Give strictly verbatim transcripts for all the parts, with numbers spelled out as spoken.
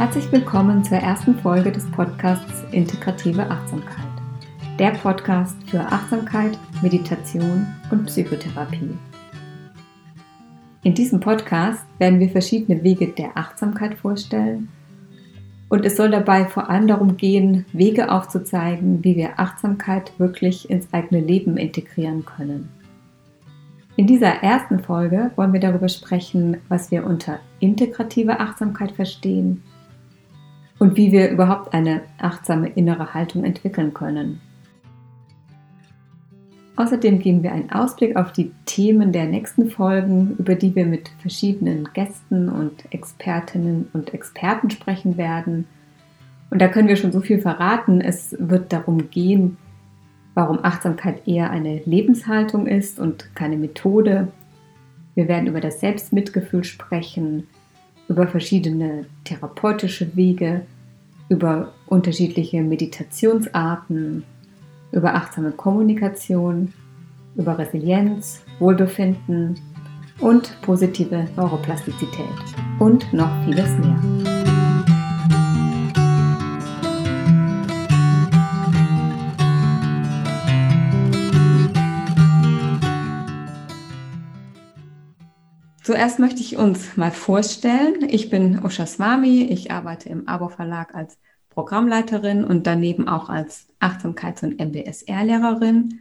Herzlich willkommen zur ersten Folge des Podcasts Integrative Achtsamkeit. Der Podcast für Achtsamkeit, Meditation und Psychotherapie. In diesem Podcast werden wir verschiedene Wege der Achtsamkeit vorstellen und es soll dabei vor allem darum gehen, Wege aufzuzeigen, wie wir Achtsamkeit wirklich ins eigene Leben integrieren können. In dieser ersten Folge wollen wir darüber sprechen, was wir unter integrativer Achtsamkeit verstehen und wie wir überhaupt eine achtsame innere Haltung entwickeln können. Außerdem geben wir einen Ausblick auf die Themen der nächsten Folgen, über die wir mit verschiedenen Gästen und Expertinnen und Experten sprechen werden. Und da können wir schon so viel verraten, es wird darum gehen, warum Achtsamkeit eher eine Lebenshaltung ist und keine Methode. Wir werden über das Selbstmitgefühl sprechen, über verschiedene therapeutische Wege, über unterschiedliche Meditationsarten, über achtsame Kommunikation, über Resilienz, Wohlbefinden und positive Neuroplastizität und noch vieles mehr. Zuerst möchte ich uns mal vorstellen. Ich bin Usha Swami, ich arbeite im Abo Verlag als Programmleiterin und daneben auch als Achtsamkeits- und M B S R-Lehrerin.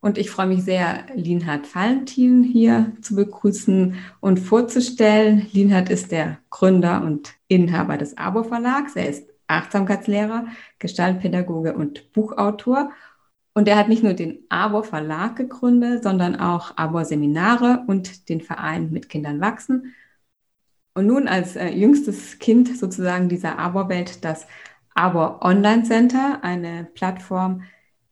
Und ich freue mich sehr, Lienhard Valentin hier zu begrüßen und vorzustellen. Lienhard ist der Gründer und Inhaber des Abo Verlags. Er ist Achtsamkeitslehrer, Gestaltpädagoge und Buchautor. Und er hat nicht nur den A W O Verlag gegründet, sondern auch A W O Seminare und den Verein Mit Kindern wachsen. Und nun als äh, jüngstes Kind sozusagen dieser A W O-Welt das A W O Online Center, eine Plattform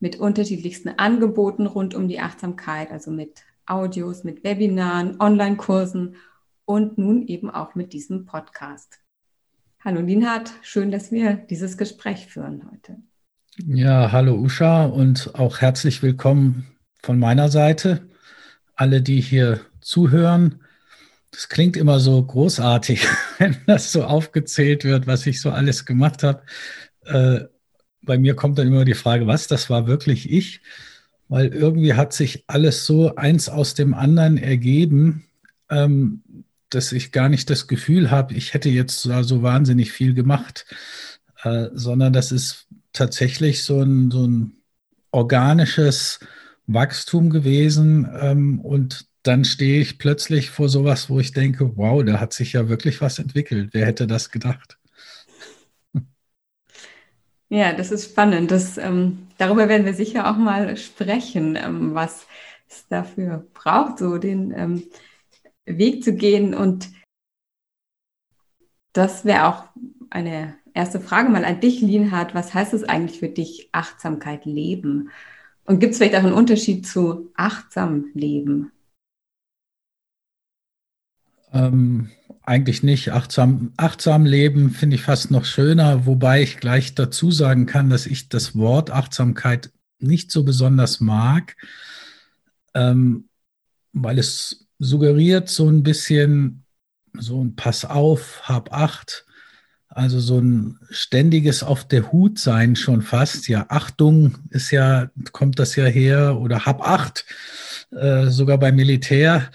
mit unterschiedlichsten Angeboten rund um die Achtsamkeit, also mit Audios, mit Webinaren, Online-Kursen und nun eben auch mit diesem Podcast. Hallo Lienhard, schön, dass wir dieses Gespräch führen heute. Ja, hallo Usha und auch herzlich willkommen von meiner Seite. Alle, die hier zuhören, das klingt immer so großartig, wenn das so aufgezählt wird, was ich so alles gemacht habe. Äh, bei mir kommt dann immer die Frage, was, das war wirklich ich? Weil irgendwie hat sich alles so eins aus dem anderen ergeben, ähm, dass ich gar nicht das Gefühl habe, ich hätte jetzt so wahnsinnig viel gemacht, äh, sondern das ist tatsächlich so ein, so ein organisches Wachstum gewesen ähm, und dann stehe ich plötzlich vor sowas, wo ich denke, wow, da hat sich ja wirklich was entwickelt. Wer hätte das gedacht? Ja, das ist spannend. Das, ähm, darüber werden wir sicher auch mal sprechen, ähm, was es dafür braucht, so den ähm, Weg zu gehen. Und das wäre auch eine erste Frage mal an dich, Lienhard. Was heißt es eigentlich für dich, Achtsamkeit leben? Und gibt es vielleicht auch einen Unterschied zu achtsam leben? Ähm, eigentlich nicht. Achtsam, achtsam leben finde ich fast noch schöner, wobei ich gleich dazu sagen kann, dass ich das Wort Achtsamkeit nicht so besonders mag, ähm, weil es suggeriert so ein bisschen so ein Pass auf, hab Acht. Also so ein ständiges auf der Hut sein schon fast. Ja, Achtung ist ja, kommt das ja her, oder hab Acht, äh, sogar beim Militär.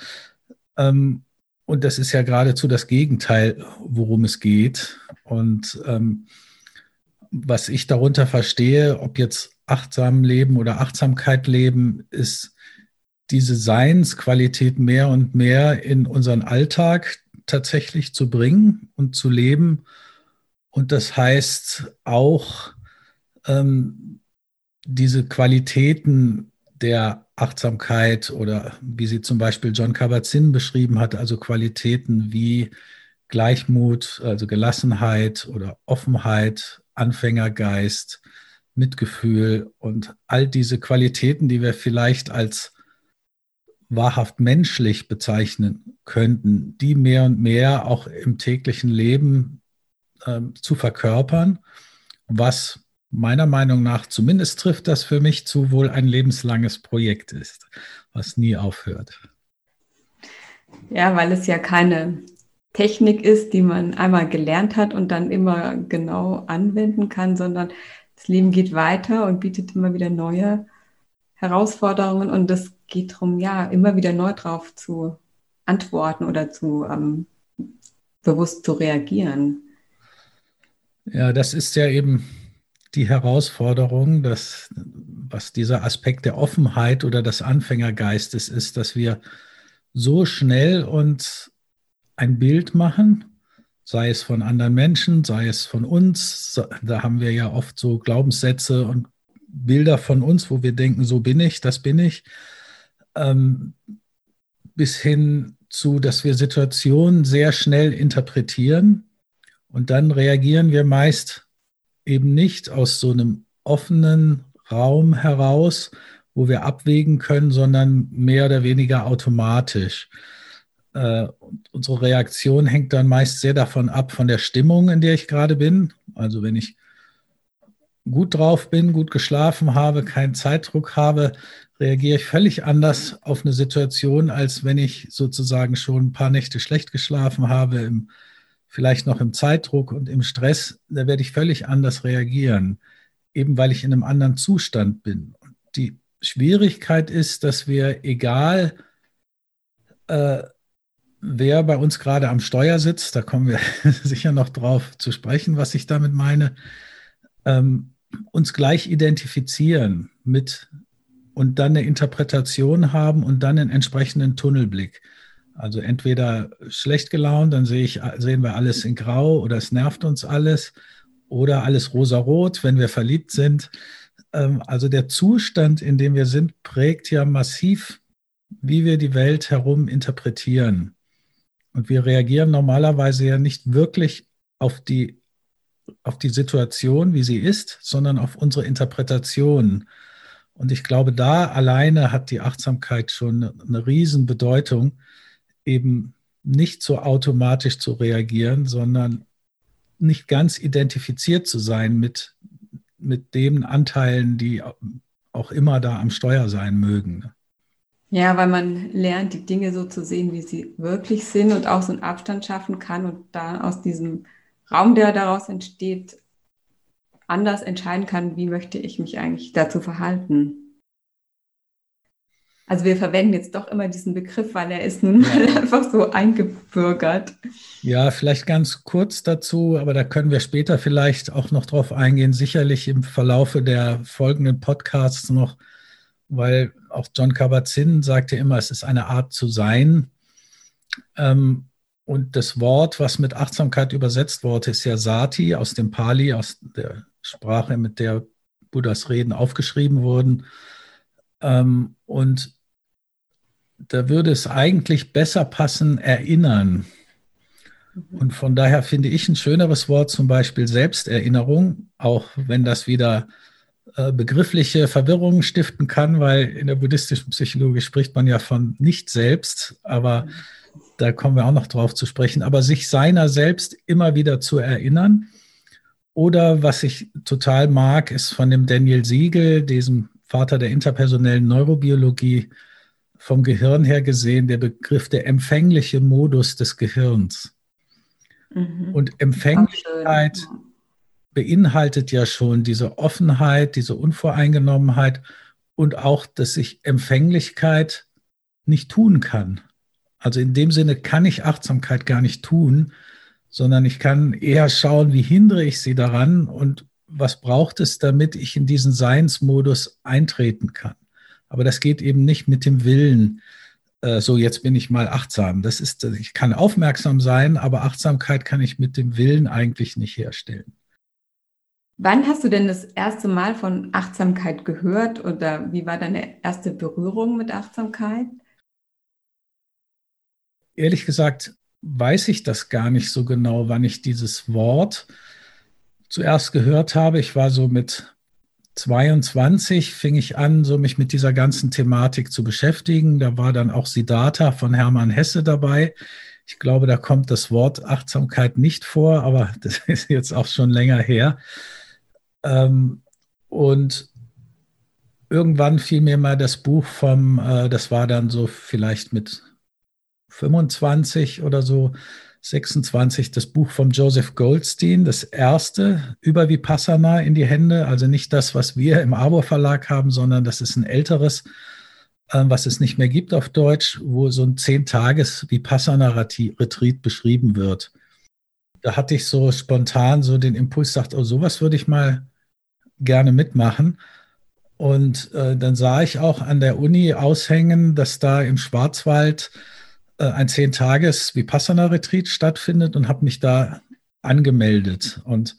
Ähm, und das ist ja geradezu das Gegenteil, worum es geht. Und ähm, was ich darunter verstehe, ob jetzt achtsam leben oder Achtsamkeit leben, ist diese Seinsqualität mehr und mehr in unseren Alltag tatsächlich zu bringen und zu leben. Und das heißt auch, ähm, diese Qualitäten der Achtsamkeit oder wie sie zum Beispiel Jon Kabat-Zinn beschrieben hat, also Qualitäten wie Gleichmut, also Gelassenheit oder Offenheit, Anfängergeist, Mitgefühl und all diese Qualitäten, die wir vielleicht als wahrhaft menschlich bezeichnen könnten, die mehr und mehr auch im täglichen Leben zu verkörpern, was meiner Meinung nach, zumindest trifft das für mich zu, wohl ein lebenslanges Projekt ist, was nie aufhört. Ja, weil es ja keine Technik ist, die man einmal gelernt hat und dann immer genau anwenden kann, sondern das Leben geht weiter und bietet immer wieder neue Herausforderungen und es geht darum, ja, immer wieder neu drauf zu antworten oder zu ähm, bewusst zu reagieren. Ja, das ist ja eben die Herausforderung, dass, was dieser Aspekt der Offenheit oder des Anfängergeistes ist, dass wir so schnell uns ein Bild machen, sei es von anderen Menschen, sei es von uns. Da haben wir ja oft so Glaubenssätze und Bilder von uns, wo wir denken, so bin ich, das bin ich, ähm, bis hin zu, dass wir Situationen sehr schnell interpretieren und dann reagieren wir meist eben nicht aus so einem offenen Raum heraus, wo wir abwägen können, sondern mehr oder weniger automatisch. Äh, unsere Reaktion hängt dann meist sehr davon ab, von der Stimmung, in der ich gerade bin. Also wenn ich gut drauf bin, gut geschlafen habe, keinen Zeitdruck habe, reagiere ich völlig anders auf eine Situation, als wenn ich sozusagen schon ein paar Nächte schlecht geschlafen habe, im, vielleicht noch im Zeitdruck und im Stress. Da werde ich völlig anders reagieren, eben weil ich in einem anderen Zustand bin. Und die Schwierigkeit ist, dass wir, egal äh, wer bei uns gerade am Steuer sitzt, da kommen wir sicher noch drauf zu sprechen, was ich damit meine, ähm, uns gleich identifizieren mit und dann eine Interpretation haben und dann einen entsprechenden Tunnelblick. Also entweder schlecht gelaunt, dann sehe ich, sehen wir alles in Grau oder es nervt uns alles oder alles rosarot, wenn wir verliebt sind. Also der Zustand, in dem wir sind, prägt ja massiv, wie wir die Welt herum interpretieren. Und wir reagieren normalerweise ja nicht wirklich auf die, auf die Situation, wie sie ist, sondern auf unsere Interpretation. Und ich glaube, da alleine hat die Achtsamkeit schon eine Riesenbedeutung, eben nicht so automatisch zu reagieren, sondern nicht ganz identifiziert zu sein mit, mit den Anteilen, die auch immer da am Steuer sein mögen. Ja, weil man lernt, die Dinge so zu sehen, wie sie wirklich sind und auch so einen Abstand schaffen kann und da aus diesem Raum, der daraus entsteht, anders entscheiden kann, wie möchte ich mich eigentlich dazu verhalten. Also wir verwenden jetzt doch immer diesen Begriff, weil er ist nun mal einfach so eingebürgert. Ja, vielleicht ganz kurz dazu, aber da können wir später vielleicht auch noch drauf eingehen, sicherlich im Verlaufe der folgenden Podcasts noch, weil auch Jon Kabat-Zinn sagte immer, es ist eine Art zu sein. Ähm, und das Wort, was mit Achtsamkeit übersetzt wurde, ist ja Sati aus dem Pali, aus der Sprache, mit der Buddhas Reden aufgeschrieben wurden. Und da würde es eigentlich besser passen, erinnern. Und von daher finde ich ein schöneres Wort, zum Beispiel Selbsterinnerung, auch wenn das wieder begriffliche Verwirrungen stiften kann, weil in der buddhistischen Psychologie spricht man ja von Nicht-Selbst, aber da kommen wir auch noch drauf zu sprechen. Aber sich seiner selbst immer wieder zu erinnern. Oder was ich total mag, ist von dem Daniel Siegel, diesem Vater der interpersonellen Neurobiologie, vom Gehirn her gesehen, der Begriff der empfängliche Modus des Gehirns. Mhm. Und Empfänglichkeit beinhaltet ja schon diese Offenheit, diese Unvoreingenommenheit und auch, dass ich Empfänglichkeit nicht tun kann. Also in dem Sinne kann ich Achtsamkeit gar nicht tun, sondern ich kann eher schauen, wie hindere ich sie daran und was braucht es, damit ich in diesen Seinsmodus eintreten kann. Aber das geht eben nicht mit dem Willen, äh, so jetzt bin ich mal achtsam. Das ist, ich kann aufmerksam sein, aber Achtsamkeit kann ich mit dem Willen eigentlich nicht herstellen. Wann hast du denn das erste Mal von Achtsamkeit gehört oder wie war deine erste Berührung mit Achtsamkeit? Ehrlich gesagt weiß ich das gar nicht so genau, wann ich dieses Wort zuerst gehört habe. Ich war so mit zweiundzwanzig, fing ich an, so mich mit dieser ganzen Thematik zu beschäftigen. Da war dann auch Siddhartha von Hermann Hesse dabei. Ich glaube, da kommt das Wort Achtsamkeit nicht vor, aber das ist jetzt auch schon länger her. Und irgendwann fiel mir mal das Buch vom, das war dann so vielleicht mit fünfundzwanzig oder so, sechsundzwanzig das Buch von Joseph Goldstein, das erste über Vipassana in die Hände, also nicht das, was wir im Abo Verlag haben, sondern das ist ein älteres, was es nicht mehr gibt auf Deutsch, wo so ein zehn Tages Vipassana-Retreat beschrieben wird. Da hatte ich so spontan so den Impuls, sagt, oh, sowas würde ich mal gerne mitmachen. Und äh, dann sah ich auch an der Uni aushängen, dass da im Schwarzwald äh, ein zehn Tages Vipassana-Retreat stattfindet und habe mich da angemeldet. Und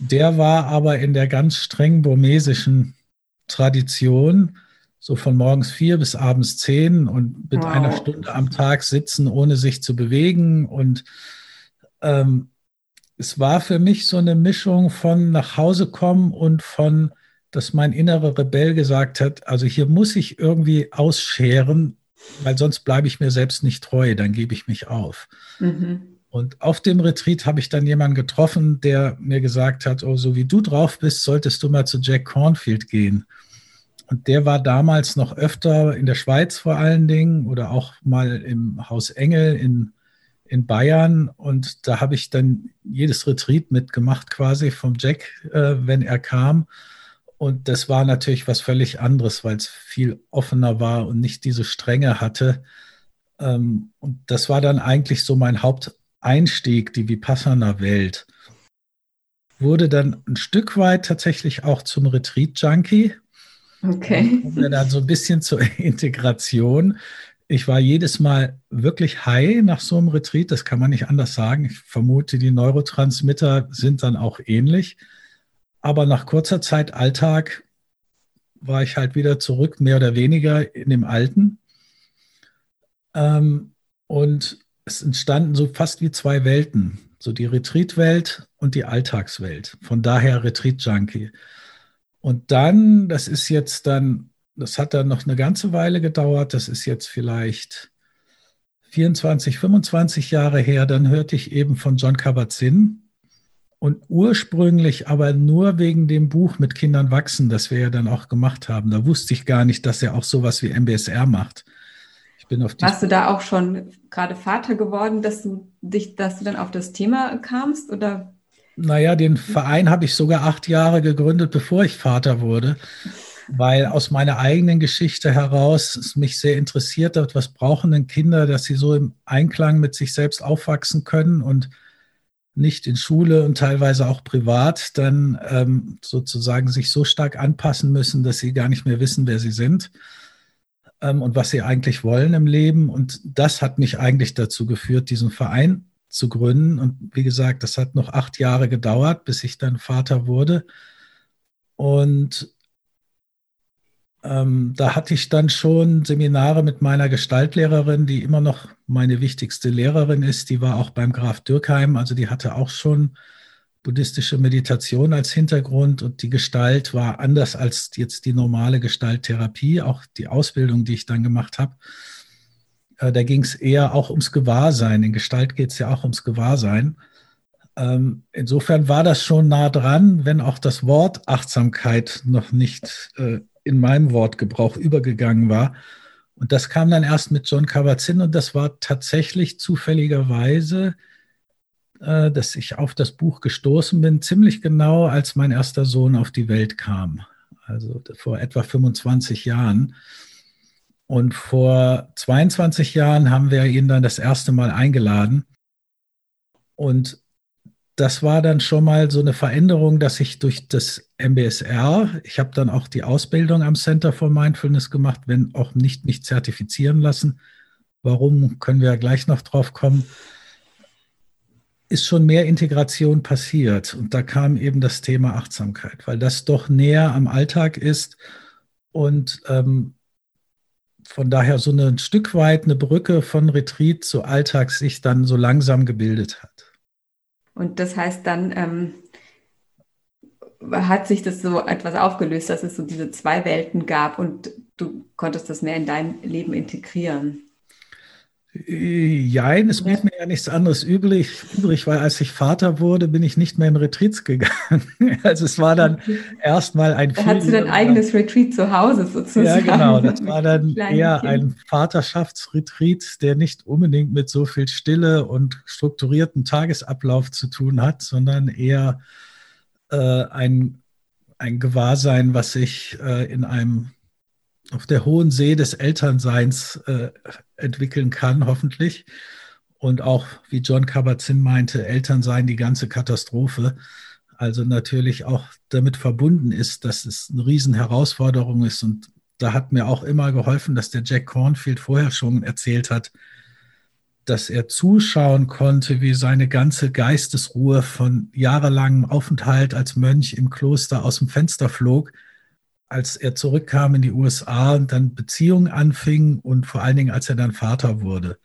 der war aber in der ganz streng burmesischen Tradition, so von morgens vier bis abends zehn und mit wow. einer Stunde am Tag sitzen, ohne sich zu bewegen. Und ähm, es war für mich so eine Mischung von nach Hause kommen und von, dass mein innerer Rebell gesagt hat, also hier muss ich irgendwie ausscheren, weil sonst bleibe ich mir selbst nicht treu, dann gebe ich mich auf. Mhm. Und auf dem Retreat habe ich dann jemanden getroffen, der mir gesagt hat, oh, so wie du drauf bist, solltest du mal zu Jack Kornfield gehen. Und der war damals noch öfter in der Schweiz vor allen Dingen oder auch mal im Haus Engel in, in Bayern. Und da habe ich dann jedes Retreat mitgemacht quasi vom Jack, äh, wenn er kam. Und das war natürlich was völlig anderes, weil es viel offener war und nicht diese Strenge hatte. Ähm, und das war dann eigentlich so mein Haupteinstieg, die Vipassana-Welt. Wurde dann ein Stück weit tatsächlich auch zum Retreat-Junkie. Okay. Und dann, dann so ein bisschen zur Integration. Ich war jedes Mal wirklich high nach so einem Retreat, das kann man nicht anders sagen. Ich vermute, die Neurotransmitter sind dann auch ähnlich. Aber nach kurzer Zeit Alltag war ich halt wieder zurück, mehr oder weniger in dem Alten. Und es entstanden so fast wie zwei Welten, so die Retreat-Welt und die Alltagswelt. Von daher Retreat-Junkie. Und dann, das ist jetzt dann, das hat dann noch eine ganze Weile gedauert, das ist jetzt vielleicht vierundzwanzig, fünfundzwanzig Jahre her, dann hörte ich eben von Jon Kabat-Zinn und ursprünglich aber nur wegen dem Buch Mit Kindern wachsen, das wir ja dann auch gemacht haben. Da wusste ich gar nicht, dass er auch sowas wie M B S R macht. Ich bin auf die Warst du da auch schon gerade Vater geworden, dass du dich, dass du dann auf das Thema kamst oder? Naja, den Verein habe ich sogar acht Jahre gegründet, bevor ich Vater wurde, weil aus meiner eigenen Geschichte heraus es mich sehr interessiert hat, was brauchen denn Kinder, dass sie so im Einklang mit sich selbst aufwachsen können und nicht in Schule und teilweise auch privat dann ähm, sozusagen sich so stark anpassen müssen, dass sie gar nicht mehr wissen, wer sie sind ähm, und was sie eigentlich wollen im Leben. Und das hat mich eigentlich dazu geführt, diesen Verein zu gründen. Und wie gesagt, das hat noch acht Jahre gedauert, bis ich dann Vater wurde. Und ähm, da hatte ich dann schon Seminare mit meiner Gestaltlehrerin, die immer noch meine wichtigste Lehrerin ist. Die war auch beim Graf Dürkheim, also die hatte auch schon buddhistische Meditation als Hintergrund. Und die Gestalt war anders als jetzt die normale Gestalttherapie, auch die Ausbildung, die ich dann gemacht habe. Da ging es eher auch ums Gewahrsein. In Gestalt geht es ja auch ums Gewahrsein. Ähm, insofern war das schon nah dran, wenn auch das Wort Achtsamkeit noch nicht äh, in meinem Wortgebrauch übergegangen war. Und das kam dann erst mit Jon Kabat-Zinn und das war tatsächlich zufälligerweise, äh, dass ich auf das Buch gestoßen bin, ziemlich genau, als mein erster Sohn auf die Welt kam. Also vor etwa fünfundzwanzig Jahren. Und vor zweiundzwanzig Jahren haben wir ihn dann das erste Mal eingeladen. Und das war dann schon mal so eine Veränderung, dass ich durch das M B S R, ich habe dann auch die Ausbildung am Center for Mindfulness gemacht, wenn auch nicht mich zertifizieren lassen. Warum, können wir ja gleich noch drauf kommen. Ist schon mehr Integration passiert. Und da kam eben das Thema Achtsamkeit, weil das doch näher am Alltag ist und ähm, von daher so ein Stück weit eine Brücke von Retreat zu Alltag sich dann so langsam gebildet hat. Und das heißt dann, ähm, hat sich das so etwas aufgelöst, dass es so diese zwei Welten gab und du konntest das mehr in dein Leben integrieren? Jein, es blieb mir ja nichts anderes übrig, übrig, weil als ich Vater wurde, bin ich nicht mehr in Retreats gegangen. Also es war dann erstmal ein... Da hattest du dein eigenes Retreat zu Hause sozusagen. Ja, genau, das war dann eher ein Vaterschaftsretreat, der nicht unbedingt mit so viel Stille und strukturierten Tagesablauf zu tun hat, sondern eher äh, ein, ein Gewahrsein, was ich äh, in einem... auf der hohen See des Elternseins äh, entwickeln kann, hoffentlich. Und auch, wie Jon Kabat-Zinn meinte, Eltern seien die ganze Katastrophe. Also natürlich auch damit verbunden ist, dass es eine Riesenherausforderung ist. Und da hat mir auch immer geholfen, dass der Jack Kornfield vorher schon erzählt hat, dass er zuschauen konnte, wie seine ganze Geistesruhe von jahrelangem Aufenthalt als Mönch im Kloster aus dem Fenster flog, als er zurückkam in die U S A und dann Beziehungen anfing und vor allen Dingen, als er dann Vater wurde.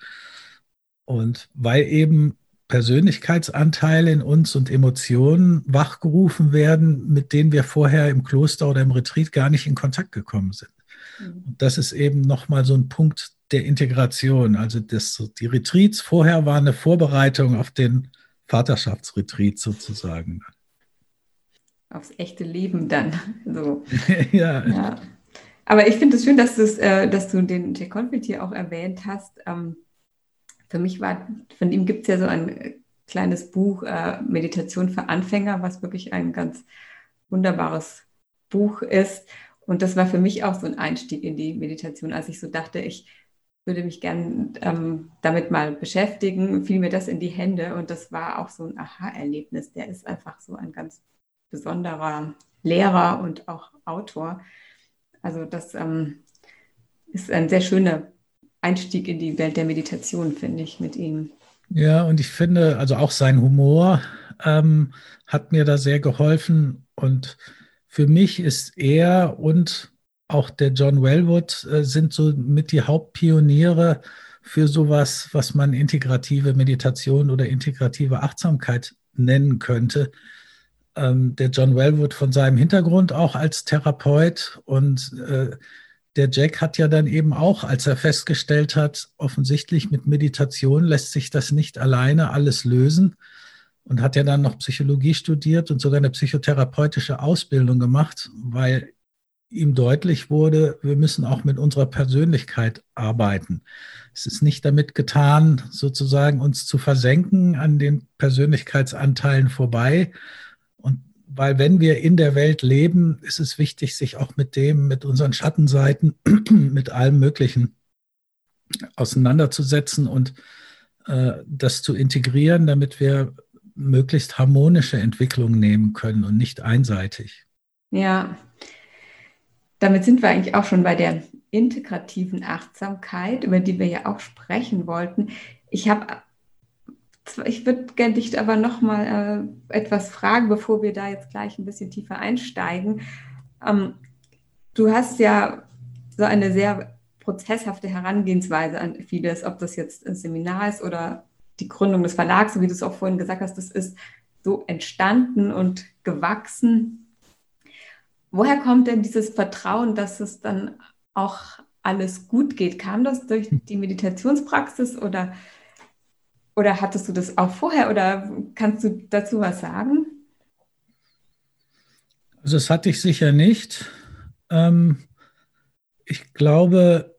Und weil eben Persönlichkeitsanteile in uns und Emotionen wachgerufen werden, mit denen wir vorher im Kloster oder im Retreat gar nicht in Kontakt gekommen sind. Und das ist eben nochmal so ein Punkt der Integration. Also das, die Retreats vorher waren eine Vorbereitung auf den Vaterschaftsretreat sozusagen. Aufs echte Leben dann. So. ja. ja. Aber ich finde es schön, dass, äh, dass du den Jack Kornfield hier auch erwähnt hast. Ähm, für mich war, von ihm gibt es ja so ein kleines Buch, äh, Meditation für Anfänger, was wirklich ein ganz wunderbares Buch ist. Und das war für mich auch so ein Einstieg in die Meditation, als ich so dachte, ich würde mich gern ähm, damit mal beschäftigen, fiel mir das in die Hände. Und das war auch so ein Aha-Erlebnis. Der ist einfach so ein ganz besonderer Lehrer und auch Autor. Also das ähm, ist ein sehr schöner Einstieg in die Welt der Meditation, finde ich, mit ihm. Ja, und ich finde, also auch sein Humor ähm, hat mir da sehr geholfen. Und für mich ist er und auch der John Welwood äh, sind so mit die Hauptpioniere für sowas, was man integrative Meditation oder integrative Achtsamkeit nennen könnte. Der John Welwood von seinem Hintergrund auch als Therapeut und äh, der Jack hat ja dann eben auch, als er festgestellt hat, offensichtlich mit Meditation lässt sich das nicht alleine alles lösen und hat ja dann noch Psychologie studiert und sogar eine psychotherapeutische Ausbildung gemacht, weil ihm deutlich wurde, wir müssen auch mit unserer Persönlichkeit arbeiten. Es ist nicht damit getan, sozusagen uns zu versenken an den Persönlichkeitsanteilen vorbei, weil wenn wir in der Welt leben, ist es wichtig, sich auch mit dem, mit unseren Schattenseiten, mit allem Möglichen auseinanderzusetzen und äh, das zu integrieren, damit wir möglichst harmonische Entwicklung nehmen können und nicht einseitig. Ja, damit sind wir eigentlich auch schon bei der integrativen Achtsamkeit, über die wir ja auch sprechen wollten. Ich habe... Ich würde gerne dich aber noch mal äh, etwas fragen, bevor wir da jetzt gleich ein bisschen tiefer einsteigen. Ähm, du hast ja so eine sehr prozesshafte Herangehensweise an vieles, ob das jetzt ein Seminar ist oder die Gründung des Verlags, so wie du es auch vorhin gesagt hast, das ist so entstanden und gewachsen. Woher kommt denn dieses Vertrauen, dass es dann auch alles gut geht? Kam das durch die Meditationspraxis oder... Oder hattest du das auch vorher oder kannst du dazu was sagen? Also das hatte ich sicher nicht. Ich glaube,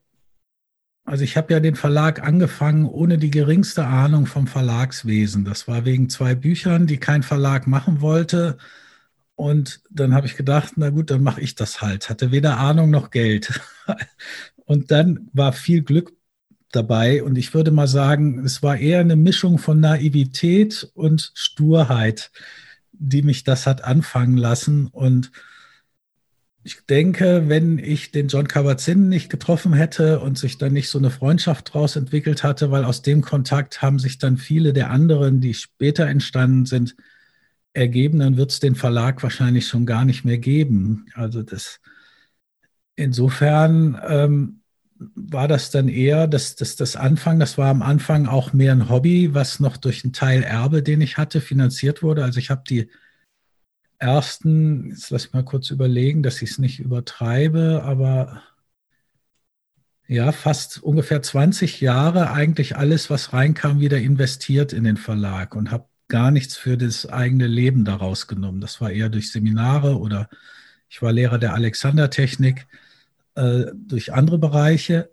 also ich habe ja den Verlag angefangen ohne die geringste Ahnung vom Verlagswesen. Das war wegen zwei Büchern, die kein Verlag machen wollte. Und dann habe ich gedacht, na gut, dann mache ich das halt. Hatte weder Ahnung noch Geld. Und dann war viel Glück dabei und ich würde mal sagen, es war eher eine Mischung von Naivität und Sturheit, die mich das hat anfangen lassen. Und ich denke, wenn ich den Jon Kabat-Zinn nicht getroffen hätte und sich dann nicht so eine Freundschaft draus entwickelt hatte, weil aus dem Kontakt haben sich dann viele der anderen, die später entstanden sind, ergeben, dann wird es den Verlag wahrscheinlich schon gar nicht mehr geben. Also das insofern... Ähm, war das dann eher, dass das, das Anfang, das war am Anfang auch mehr ein Hobby, was noch durch einen Teil Erbe, den ich hatte, finanziert wurde. Also ich habe die ersten, jetzt lass ich mal kurz überlegen, dass ich es nicht übertreibe, aber ja fast ungefähr zwanzig Jahre eigentlich alles, was reinkam, wieder investiert in den Verlag und habe gar nichts für das eigene Leben daraus genommen. Das war eher durch Seminare oder ich war Lehrer der Alexandertechnik, äh, durch andere Bereiche.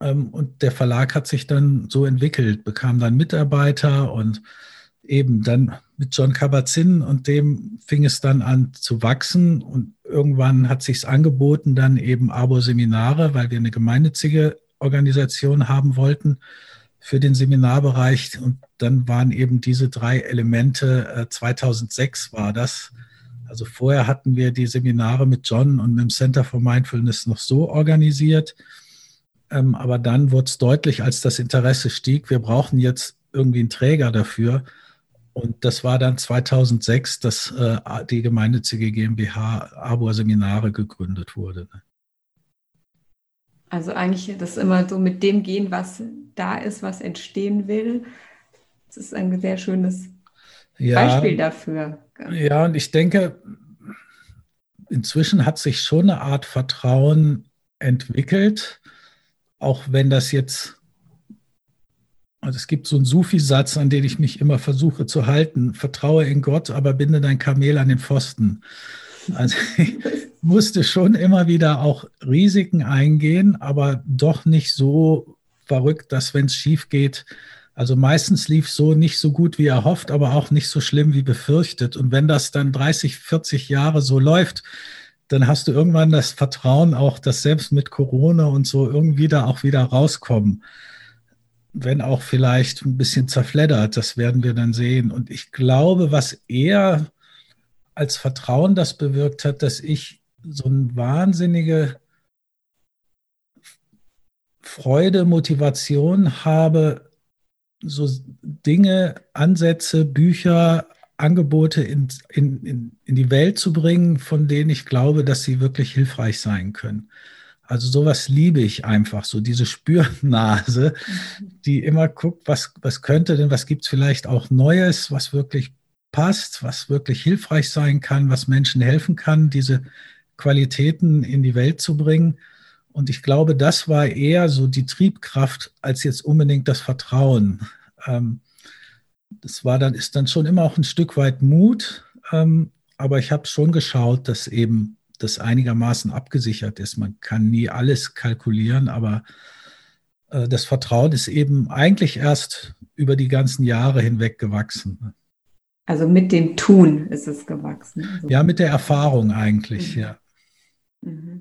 Ähm, und der Verlag hat sich dann so entwickelt, bekam dann Mitarbeiter und eben dann mit Jon Kabat-Zinn und dem fing es dann an zu wachsen und irgendwann hat sich's angeboten, dann eben Abo Seminare, weil wir eine gemeinnützige Organisation haben wollten für den Seminarbereich und dann waren eben diese drei Elemente, zweitausendsechs war das, also vorher hatten wir die Seminare mit Jon und mit dem Center for Mindfulness noch so organisiert, aber dann wurde es deutlich, als das Interesse stieg, wir brauchen jetzt irgendwie einen Träger dafür. Und das war dann zweitausendsechs, dass äh, die gemeinnützige GmbH A W O Seminare gegründet wurde. Also eigentlich das immer so mit dem gehen, was da ist, was entstehen will. Das ist ein sehr schönes ja, Beispiel dafür. Ja, und ich denke, inzwischen hat sich schon eine Art Vertrauen entwickelt, auch wenn das jetzt... Also es gibt so einen Sufi-Satz, an den ich mich immer versuche zu halten. Vertraue in Gott, aber binde dein Kamel an den Pfosten. Also ich musste schon immer wieder auch Risiken eingehen, aber doch nicht so verrückt, dass wenn es schief geht, also meistens lief es so nicht so gut wie erhofft, aber auch nicht so schlimm wie befürchtet. Und wenn das dann dreißig, vierzig Jahre so läuft, dann hast du irgendwann das Vertrauen auch, dass selbst mit Corona und so irgendwie da auch wieder rauskommen. Wenn auch vielleicht ein bisschen zerfleddert, das werden wir dann sehen. Und ich glaube, was eher als Vertrauen das bewirkt hat, dass ich so eine wahnsinnige Freude, Motivation habe, so Dinge, Ansätze, Bücher, Angebote in, in, in, in die Welt zu bringen, von denen ich glaube, dass sie wirklich hilfreich sein können. Also sowas liebe ich einfach, so diese Spürnase, die immer guckt, was, was könnte denn, was gibt es vielleicht auch Neues, was wirklich passt, was wirklich hilfreich sein kann, was Menschen helfen kann, diese Qualitäten in die Welt zu bringen. Und ich glaube, das war eher so die Triebkraft als jetzt unbedingt das Vertrauen. Das war dann, ist dann schon immer auch ein Stück weit Mut, aber ich habe schon geschaut, dass eben das einigermaßen abgesichert ist. Man kann nie alles kalkulieren, aber äh, das Vertrauen ist eben eigentlich erst über die ganzen Jahre hinweg gewachsen. Also mit dem Tun ist es gewachsen. Also ja, mit der Erfahrung eigentlich, mhm. ja. Mhm.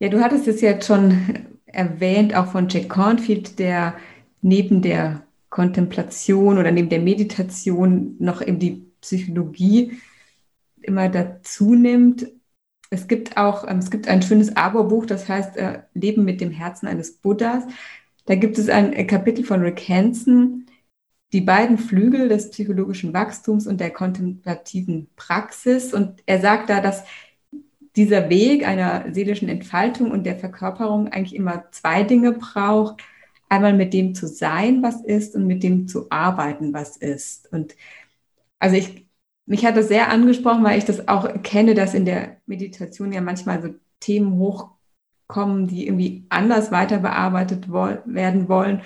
Ja, du hattest es jetzt schon erwähnt, auch von Jack Kornfield, der neben der Kontemplation oder neben der Meditation noch eben die Psychologie immer dazu nimmt. Es gibt auch, es gibt ein schönes Abo-Buch, das heißt Leben mit dem Herzen eines Buddhas. Da gibt es ein Kapitel von Rick Hansen, die beiden Flügel des psychologischen Wachstums und der kontemplativen Praxis. Und er sagt da, dass dieser Weg einer seelischen Entfaltung und der Verkörperung eigentlich immer zwei Dinge braucht. Einmal mit dem zu sein, was ist, und mit dem zu arbeiten, was ist. Und also ich Mich hat das sehr angesprochen, weil ich das auch kenne, dass in der Meditation ja manchmal so Themen hochkommen, die irgendwie anders weiter bearbeitet woll- werden wollen.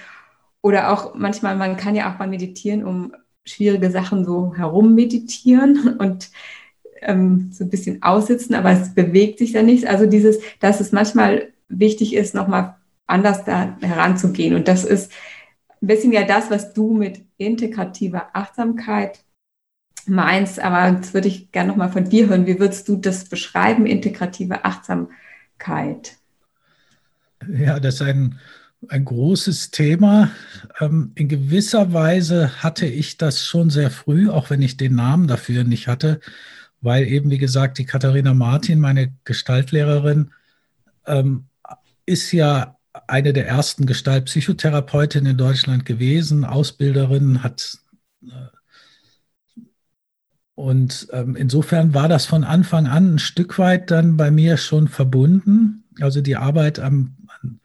Oder auch manchmal, man kann ja auch beim Meditieren um schwierige Sachen so herum meditieren und ähm, so ein bisschen aussitzen, aber es bewegt sich ja nichts. Also dieses, dass es manchmal wichtig ist, nochmal anders da heranzugehen. Und das ist ein bisschen ja das, was du mit integrativer Achtsamkeit meins, aber das würde ich gerne nochmal von dir hören. Wie würdest du das beschreiben, integrative Achtsamkeit? Ja, das ist ein, ein großes Thema. Ähm, in gewisser Weise hatte ich das schon sehr früh, auch wenn ich den Namen dafür nicht hatte, weil eben, wie gesagt, die Katharina Martin, meine Gestaltlehrerin, ähm, ist ja eine der ersten Gestaltpsychotherapeutinnen in Deutschland gewesen, Ausbilderin, hat... Äh, Und ähm, insofern war das von Anfang an ein Stück weit dann bei mir schon verbunden. Also die Arbeit am, am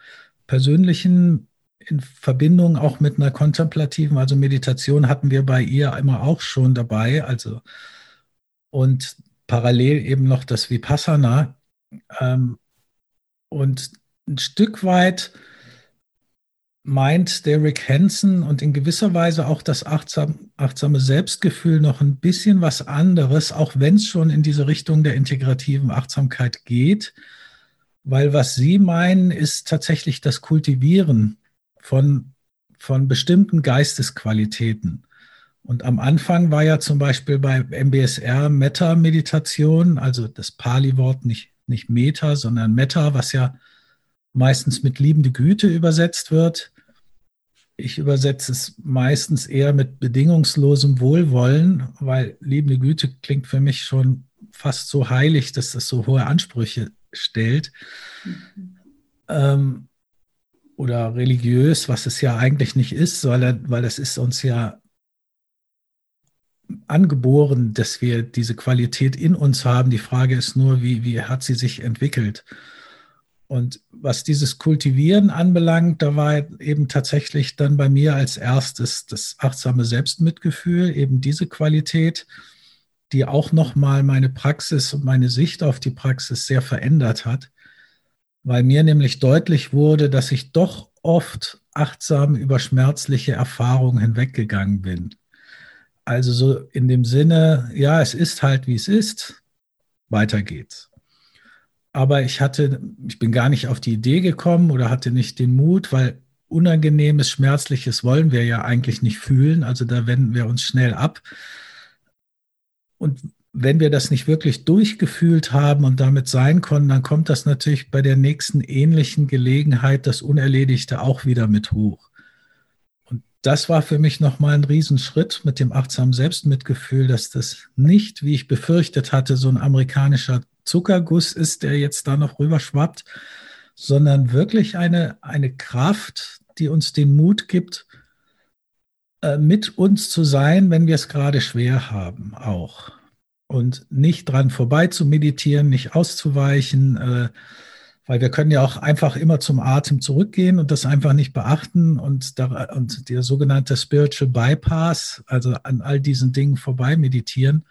Persönlichen in Verbindung auch mit einer kontemplativen, also Meditation hatten wir bei ihr immer auch schon dabei. Also und parallel eben noch das Vipassana. Ähm, Und ein Stück weit meint der Rick Hansen und in gewisser Weise auch das achtsam, achtsame Selbstgefühl noch ein bisschen was anderes, auch wenn es schon in diese Richtung der integrativen Achtsamkeit geht, weil was sie meinen, ist tatsächlich das Kultivieren von, von bestimmten Geistesqualitäten. Und am Anfang war ja zum Beispiel bei M B S R Metta-Meditation, also das Pali-Wort nicht, nicht Meta, sondern Metta, was ja meistens mit liebende Güte übersetzt wird. Ich übersetze es meistens eher mit bedingungslosem Wohlwollen, weil liebende Güte klingt für mich schon fast so heilig, dass das so hohe Ansprüche stellt. Mhm. Ähm, oder religiös, was es ja eigentlich nicht ist, sondern, weil das ist uns ja angeboren, dass wir diese Qualität in uns haben. Die Frage ist nur, wie, wie hat sie sich entwickelt? Und was dieses Kultivieren anbelangt, da war eben tatsächlich dann bei mir als erstes das achtsame Selbstmitgefühl, eben diese Qualität, die auch nochmal meine Praxis und meine Sicht auf die Praxis sehr verändert hat, weil mir nämlich deutlich wurde, dass ich doch oft achtsam über schmerzliche Erfahrungen hinweggegangen bin. Also so in dem Sinne, ja, es ist halt, wie es ist, weiter geht's. Aber ich hatte, ich bin gar nicht auf die Idee gekommen oder hatte nicht den Mut, weil Unangenehmes, Schmerzliches wollen wir ja eigentlich nicht fühlen. Also da wenden wir uns schnell ab. Und wenn wir das nicht wirklich durchgefühlt haben und damit sein konnten, dann kommt das natürlich bei der nächsten ähnlichen Gelegenheit, das Unerledigte, auch wieder mit hoch. Das war für mich nochmal ein Riesenschritt mit dem achtsamen Selbstmitgefühl, dass das nicht, wie ich befürchtet hatte, so ein amerikanischer Zuckerguss ist, der jetzt da noch rüberschwappt, sondern wirklich eine, eine Kraft, die uns den Mut gibt, mit uns zu sein, wenn wir es gerade schwer haben auch. Und nicht dran vorbei zu meditieren, nicht auszuweichen, weil wir können ja auch einfach immer zum Atem zurückgehen und das einfach nicht beachten und, da, und der sogenannte Spiritual Bypass, also an all diesen Dingen vorbei meditieren.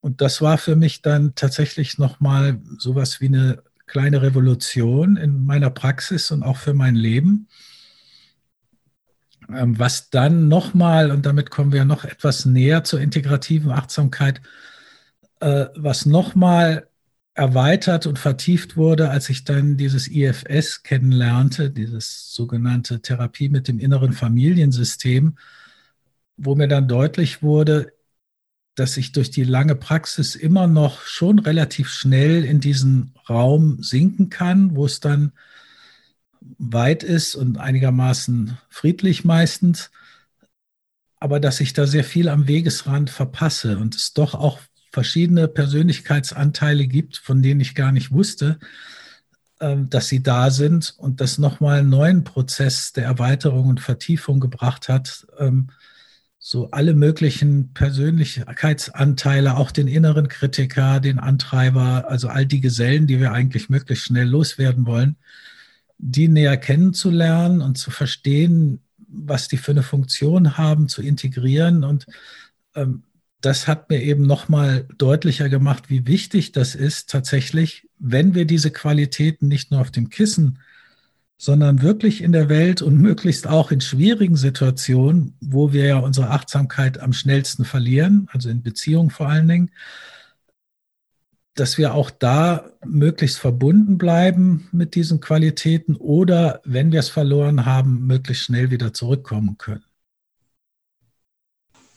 Und das war für mich dann tatsächlich nochmal sowas wie eine kleine Revolution in meiner Praxis und auch für mein Leben. Was dann nochmal, und damit kommen wir noch etwas näher zur integrativen Achtsamkeit, was nochmal erweitert und vertieft wurde, als ich dann dieses I F S kennenlernte, dieses sogenannte Therapie mit dem inneren Familiensystem, wo mir dann deutlich wurde, dass ich durch die lange Praxis immer noch schon relativ schnell in diesen Raum sinken kann, wo es dann weit ist und einigermaßen friedlich meistens, aber dass ich da sehr viel am Wegesrand verpasse und es doch auch verschiedene Persönlichkeitsanteile gibt, von denen ich gar nicht wusste, dass sie da sind und das nochmal einen neuen Prozess der Erweiterung und Vertiefung gebracht hat, so alle möglichen Persönlichkeitsanteile, auch den inneren Kritiker, den Antreiber, also all die Gesellen, die wir eigentlich möglichst schnell loswerden wollen, die näher kennenzulernen und zu verstehen, was die für eine Funktion haben, zu integrieren und das hat mir eben nochmal deutlicher gemacht, wie wichtig das ist tatsächlich, wenn wir diese Qualitäten nicht nur auf dem Kissen, sondern wirklich in der Welt und möglichst auch in schwierigen Situationen, wo wir ja unsere Achtsamkeit am schnellsten verlieren, also in Beziehungen vor allen Dingen, dass wir auch da möglichst verbunden bleiben mit diesen Qualitäten oder, wenn wir es verloren haben, möglichst schnell wieder zurückkommen können.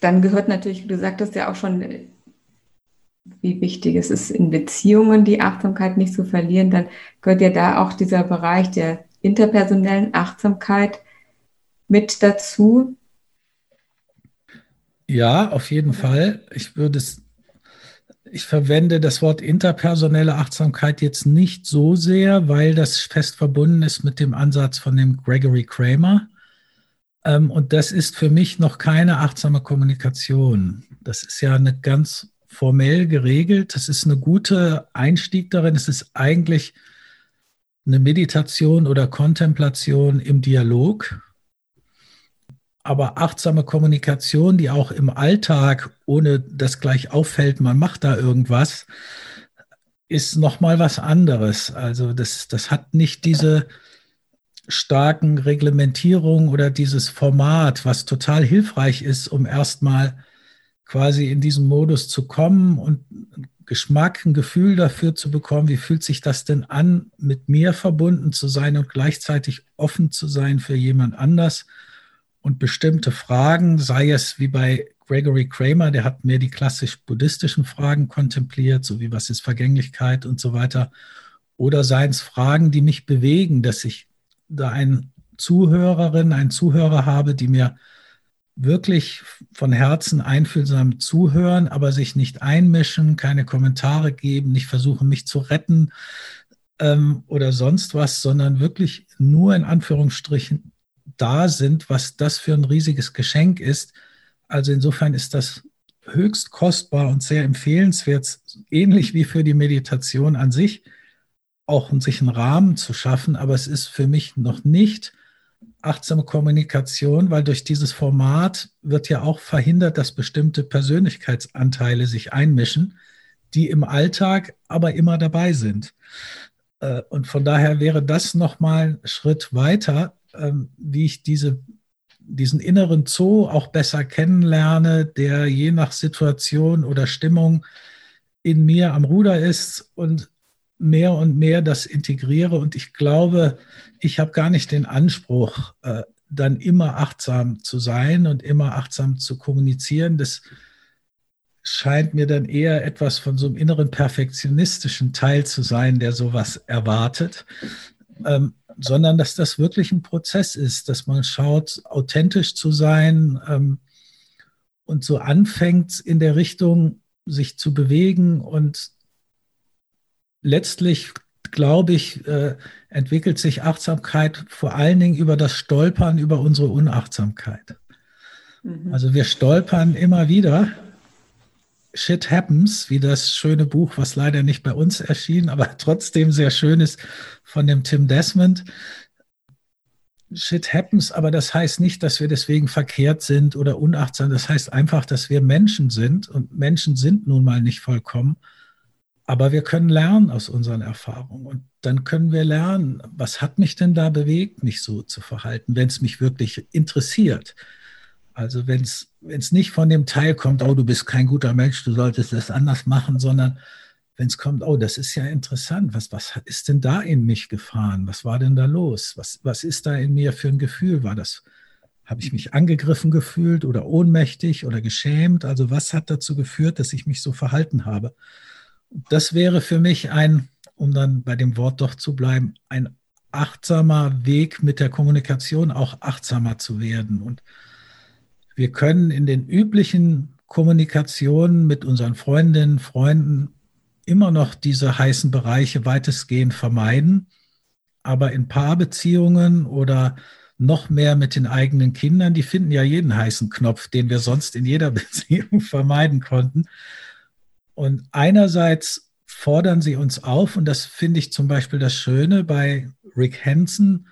Dann gehört natürlich, wie du sagtest, ja auch schon, wie wichtig es ist, in Beziehungen die Achtsamkeit nicht zu verlieren. Dann gehört ja da auch dieser Bereich der interpersonellen Achtsamkeit mit dazu. Ja, auf jeden Fall. Ich würde es, ich verwende das Wort interpersonelle Achtsamkeit jetzt nicht so sehr, weil das fest verbunden ist mit dem Ansatz von dem Gregory Kramer. Und das ist für mich noch keine achtsame Kommunikation. Das ist ja eine ganz formell geregelt. Das ist eine gute Einstieg darin. Es ist eigentlich eine Meditation oder Kontemplation im Dialog. Aber achtsame Kommunikation, die auch im Alltag, ohne dass gleich auffällt, man macht da irgendwas, ist nochmal was anderes. Also das, das hat nicht diese starken Reglementierungen oder dieses Format, was total hilfreich ist, um erstmal quasi in diesen Modus zu kommen und Geschmack, ein Gefühl dafür zu bekommen, wie fühlt sich das denn an, mit mir verbunden zu sein und gleichzeitig offen zu sein für jemand anders und bestimmte Fragen, sei es wie bei Gregory Kramer, der hat mehr die klassisch-buddhistischen Fragen kontempliert, so wie was ist Vergänglichkeit und so weiter, oder seien es Fragen, die mich bewegen, dass ich da eine Zuhörerin, einen Zuhörer habe, die mir wirklich von Herzen einfühlsam zuhören, aber sich nicht einmischen, keine Kommentare geben, nicht versuchen, mich zu retten ähm, oder sonst was, sondern wirklich nur in Anführungsstrichen da sind, was das für ein riesiges Geschenk ist. Also insofern ist das höchst kostbar und sehr empfehlenswert, ähnlich wie für die Meditation an sich, auch um sich einen Rahmen zu schaffen, aber es ist für mich noch nicht achtsame Kommunikation, weil durch dieses Format wird ja auch verhindert, dass bestimmte Persönlichkeitsanteile sich einmischen, die im Alltag aber immer dabei sind. Und von daher wäre das nochmal ein Schritt weiter, wie ich diese, diesen inneren Zoo auch besser kennenlerne, der je nach Situation oder Stimmung in mir am Ruder ist und mehr und mehr das integriere. Und ich glaube, ich habe gar nicht den Anspruch, äh, dann immer achtsam zu sein und immer achtsam zu kommunizieren. Das scheint mir dann eher etwas von so einem inneren perfektionistischen Teil zu sein, der sowas erwartet, ähm, sondern dass das wirklich ein Prozess ist, dass man schaut, authentisch zu sein ähm, und so anfängt in der Richtung, sich zu bewegen und letztlich, glaube ich, äh, entwickelt sich Achtsamkeit vor allen Dingen über das Stolpern, über unsere Unachtsamkeit. Mhm. Also wir stolpern immer wieder. Shit happens, wie das schöne Buch, was leider nicht bei uns erschien, aber trotzdem sehr schön ist, von dem Tim Desmond. Shit happens, aber das heißt nicht, dass wir deswegen verkehrt sind oder unachtsam. Das heißt einfach, dass wir Menschen sind und Menschen sind nun mal nicht vollkommen. Aber wir können lernen aus unseren Erfahrungen und dann können wir lernen, was hat mich denn da bewegt, mich so zu verhalten, wenn es mich wirklich interessiert. Also wenn es wenn es nicht von dem Teil kommt, oh, du bist kein guter Mensch, du solltest das anders machen, sondern wenn es kommt, oh, das ist ja interessant, was, was ist denn da in mich gefahren, was war denn da los, was, was ist da in mir für ein Gefühl, war das, habe ich mich angegriffen gefühlt oder ohnmächtig oder geschämt, also was hat dazu geführt, dass ich mich so verhalten habe. Das wäre für mich ein, um dann bei dem Wort doch zu bleiben, ein achtsamer Weg mit der Kommunikation, auch achtsamer zu werden. Und wir können in den üblichen Kommunikationen mit unseren Freundinnen, Freunden immer noch diese heißen Bereiche weitestgehend vermeiden. Aber in Paarbeziehungen oder noch mehr mit den eigenen Kindern, die finden ja jeden heißen Knopf, den wir sonst in jeder Beziehung vermeiden konnten. Und einerseits fordern sie uns auf, und das finde ich zum Beispiel das Schöne bei Rick Hansen,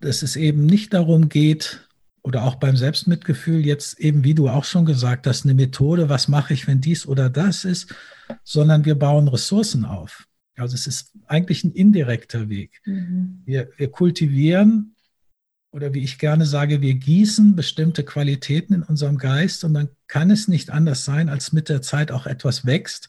dass es eben nicht darum geht, oder auch beim Selbstmitgefühl, jetzt eben, wie du auch schon gesagt hast, eine Methode, was mache ich, wenn dies oder das ist, sondern wir bauen Ressourcen auf. Also es ist eigentlich ein indirekter Weg. Mhm. Wir, wir kultivieren, oder wie ich gerne sage, wir gießen bestimmte Qualitäten in unserem Geist und dann kann es nicht anders sein, als mit der Zeit auch etwas wächst,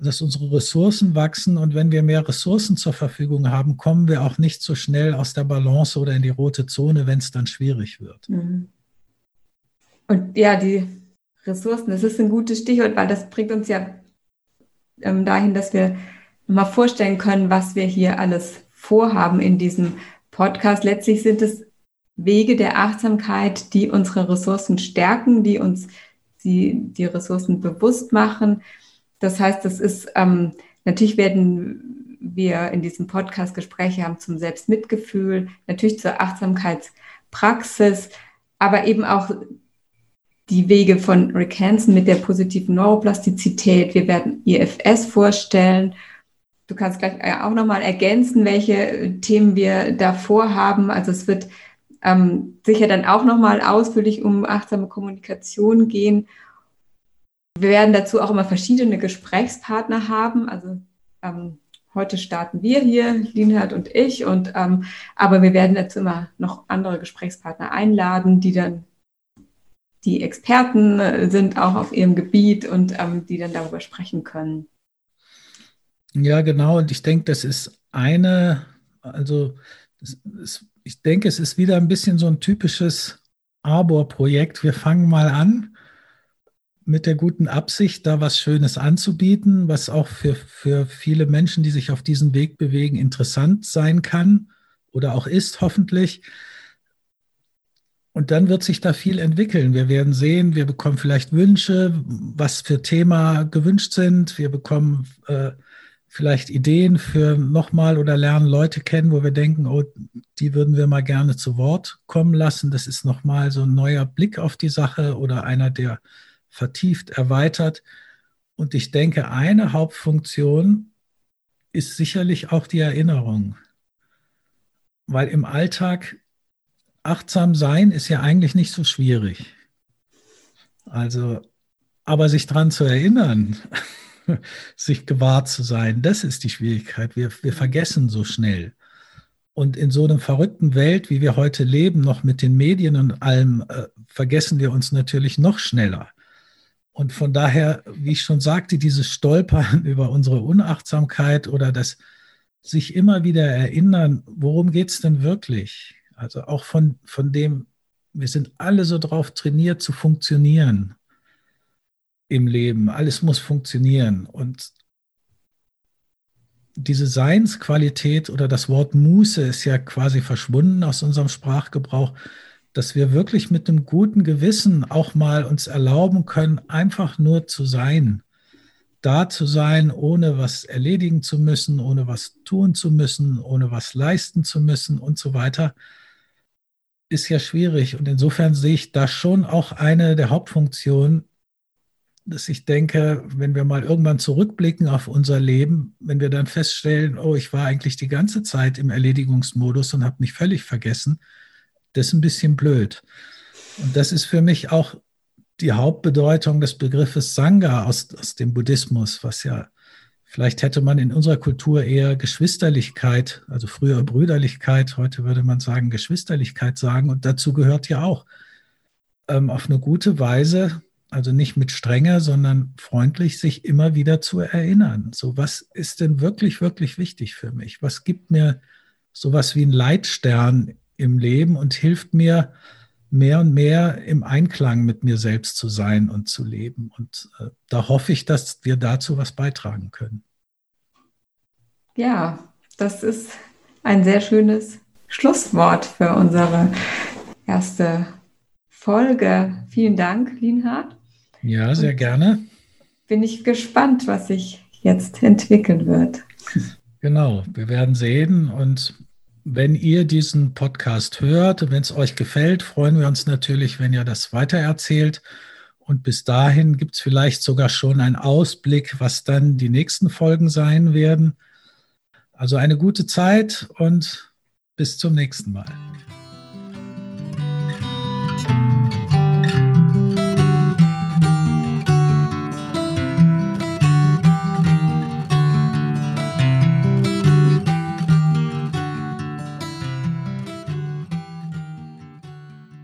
dass unsere Ressourcen wachsen und wenn wir mehr Ressourcen zur Verfügung haben, kommen wir auch nicht so schnell aus der Balance oder in die rote Zone, wenn es dann schwierig wird. Und ja, die Ressourcen, das ist ein gutes Stichwort, weil das bringt uns ja ähm, dahin, dass wir mal vorstellen können, was wir hier alles vorhaben in diesem Podcast. Letztlich sind es Wege der Achtsamkeit, die unsere Ressourcen stärken, die uns die, die Ressourcen bewusst machen. Das heißt, das ist ähm, natürlich werden wir in diesem Podcast Gespräche haben zum Selbstmitgefühl, natürlich zur Achtsamkeitspraxis, aber eben auch die Wege von Rick Hansen mit der positiven Neuroplastizität. Wir werden I F S vorstellen. Du kannst gleich auch nochmal ergänzen, welche Themen wir davor haben. Also es wird ähm, sicher dann auch nochmal ausführlich um achtsame Kommunikation gehen. Wir werden dazu auch immer verschiedene Gesprächspartner haben. Also ähm, heute starten wir hier, Lienhard und ich, und ähm, aber wir werden dazu immer noch andere Gesprächspartner einladen, die dann die Experten sind auch auf ihrem Gebiet und ähm, die dann darüber sprechen können. Ja, genau. Und ich denke, das ist eine, also das ist, ich denke, es ist wieder ein bisschen so ein typisches Arbor-Projekt. Wir fangen mal an mit der guten Absicht, da was Schönes anzubieten, was auch für, für viele Menschen, die sich auf diesen Weg bewegen, interessant sein kann oder auch ist, hoffentlich. Und dann wird sich da viel entwickeln. Wir werden sehen, wir bekommen vielleicht Wünsche, was für Thema gewünscht sind. Wir bekommen äh, vielleicht Ideen für nochmal oder lernen Leute kennen, wo wir denken, oh, die würden wir mal gerne zu Wort kommen lassen. Das ist nochmal so ein neuer Blick auf die Sache oder einer, der vertieft, erweitert. Und ich denke, eine Hauptfunktion ist sicherlich auch die Erinnerung. Weil im Alltag achtsam sein ist ja eigentlich nicht so schwierig. Also, aber sich daran zu erinnern, sich gewahr zu sein, das ist die Schwierigkeit. Wir, wir vergessen so schnell. Und in so einer verrückten Welt, wie wir heute leben, noch mit den Medien und allem, äh, vergessen wir uns natürlich noch schneller. Und von daher, wie ich schon sagte, dieses Stolpern über unsere Unachtsamkeit oder das sich immer wieder erinnern, worum geht es denn wirklich? Also auch von, von dem, wir sind alle so drauf trainiert zu funktionieren im Leben. Alles muss funktionieren. Und diese Seinsqualität oder das Wort Muße ist ja quasi verschwunden aus unserem Sprachgebrauch, dass wir wirklich mit einem guten Gewissen auch mal uns erlauben können, einfach nur zu sein, da zu sein, ohne was erledigen zu müssen, ohne was tun zu müssen, ohne was leisten zu müssen und so weiter, ist ja schwierig. Und insofern sehe ich da schon auch eine der Hauptfunktionen, dass ich denke, wenn wir mal irgendwann zurückblicken auf unser Leben, wenn wir dann feststellen, oh, ich war eigentlich die ganze Zeit im Erledigungsmodus und habe mich völlig vergessen, das ist ein bisschen blöd. Und das ist für mich auch die Hauptbedeutung des Begriffes Sangha aus, aus dem Buddhismus, was ja, vielleicht hätte man in unserer Kultur eher Geschwisterlichkeit, also früher Brüderlichkeit, heute würde man sagen Geschwisterlichkeit sagen. Und dazu gehört ja auch ähm, auf eine gute Weise, also nicht mit strenger, sondern freundlich, sich immer wieder zu erinnern. So, was ist denn wirklich, wirklich wichtig für mich? Was gibt mir sowas wie einen Leitstern im Leben und hilft mir, mehr und mehr im Einklang mit mir selbst zu sein und zu leben? Und äh, da hoffe ich, dass wir dazu was beitragen können. Ja, das ist ein sehr schönes Schlusswort für unsere erste Folge. Vielen Dank, Lienhard. Ja, sehr gerne. Bin ich gespannt, was sich jetzt entwickeln wird. Genau, wir werden sehen. Und wenn ihr diesen Podcast hört, wenn es euch gefällt, freuen wir uns natürlich, wenn ihr das weitererzählt. Und bis dahin gibt es vielleicht sogar schon einen Ausblick, was dann die nächsten Folgen sein werden. Also eine gute Zeit und bis zum nächsten Mal.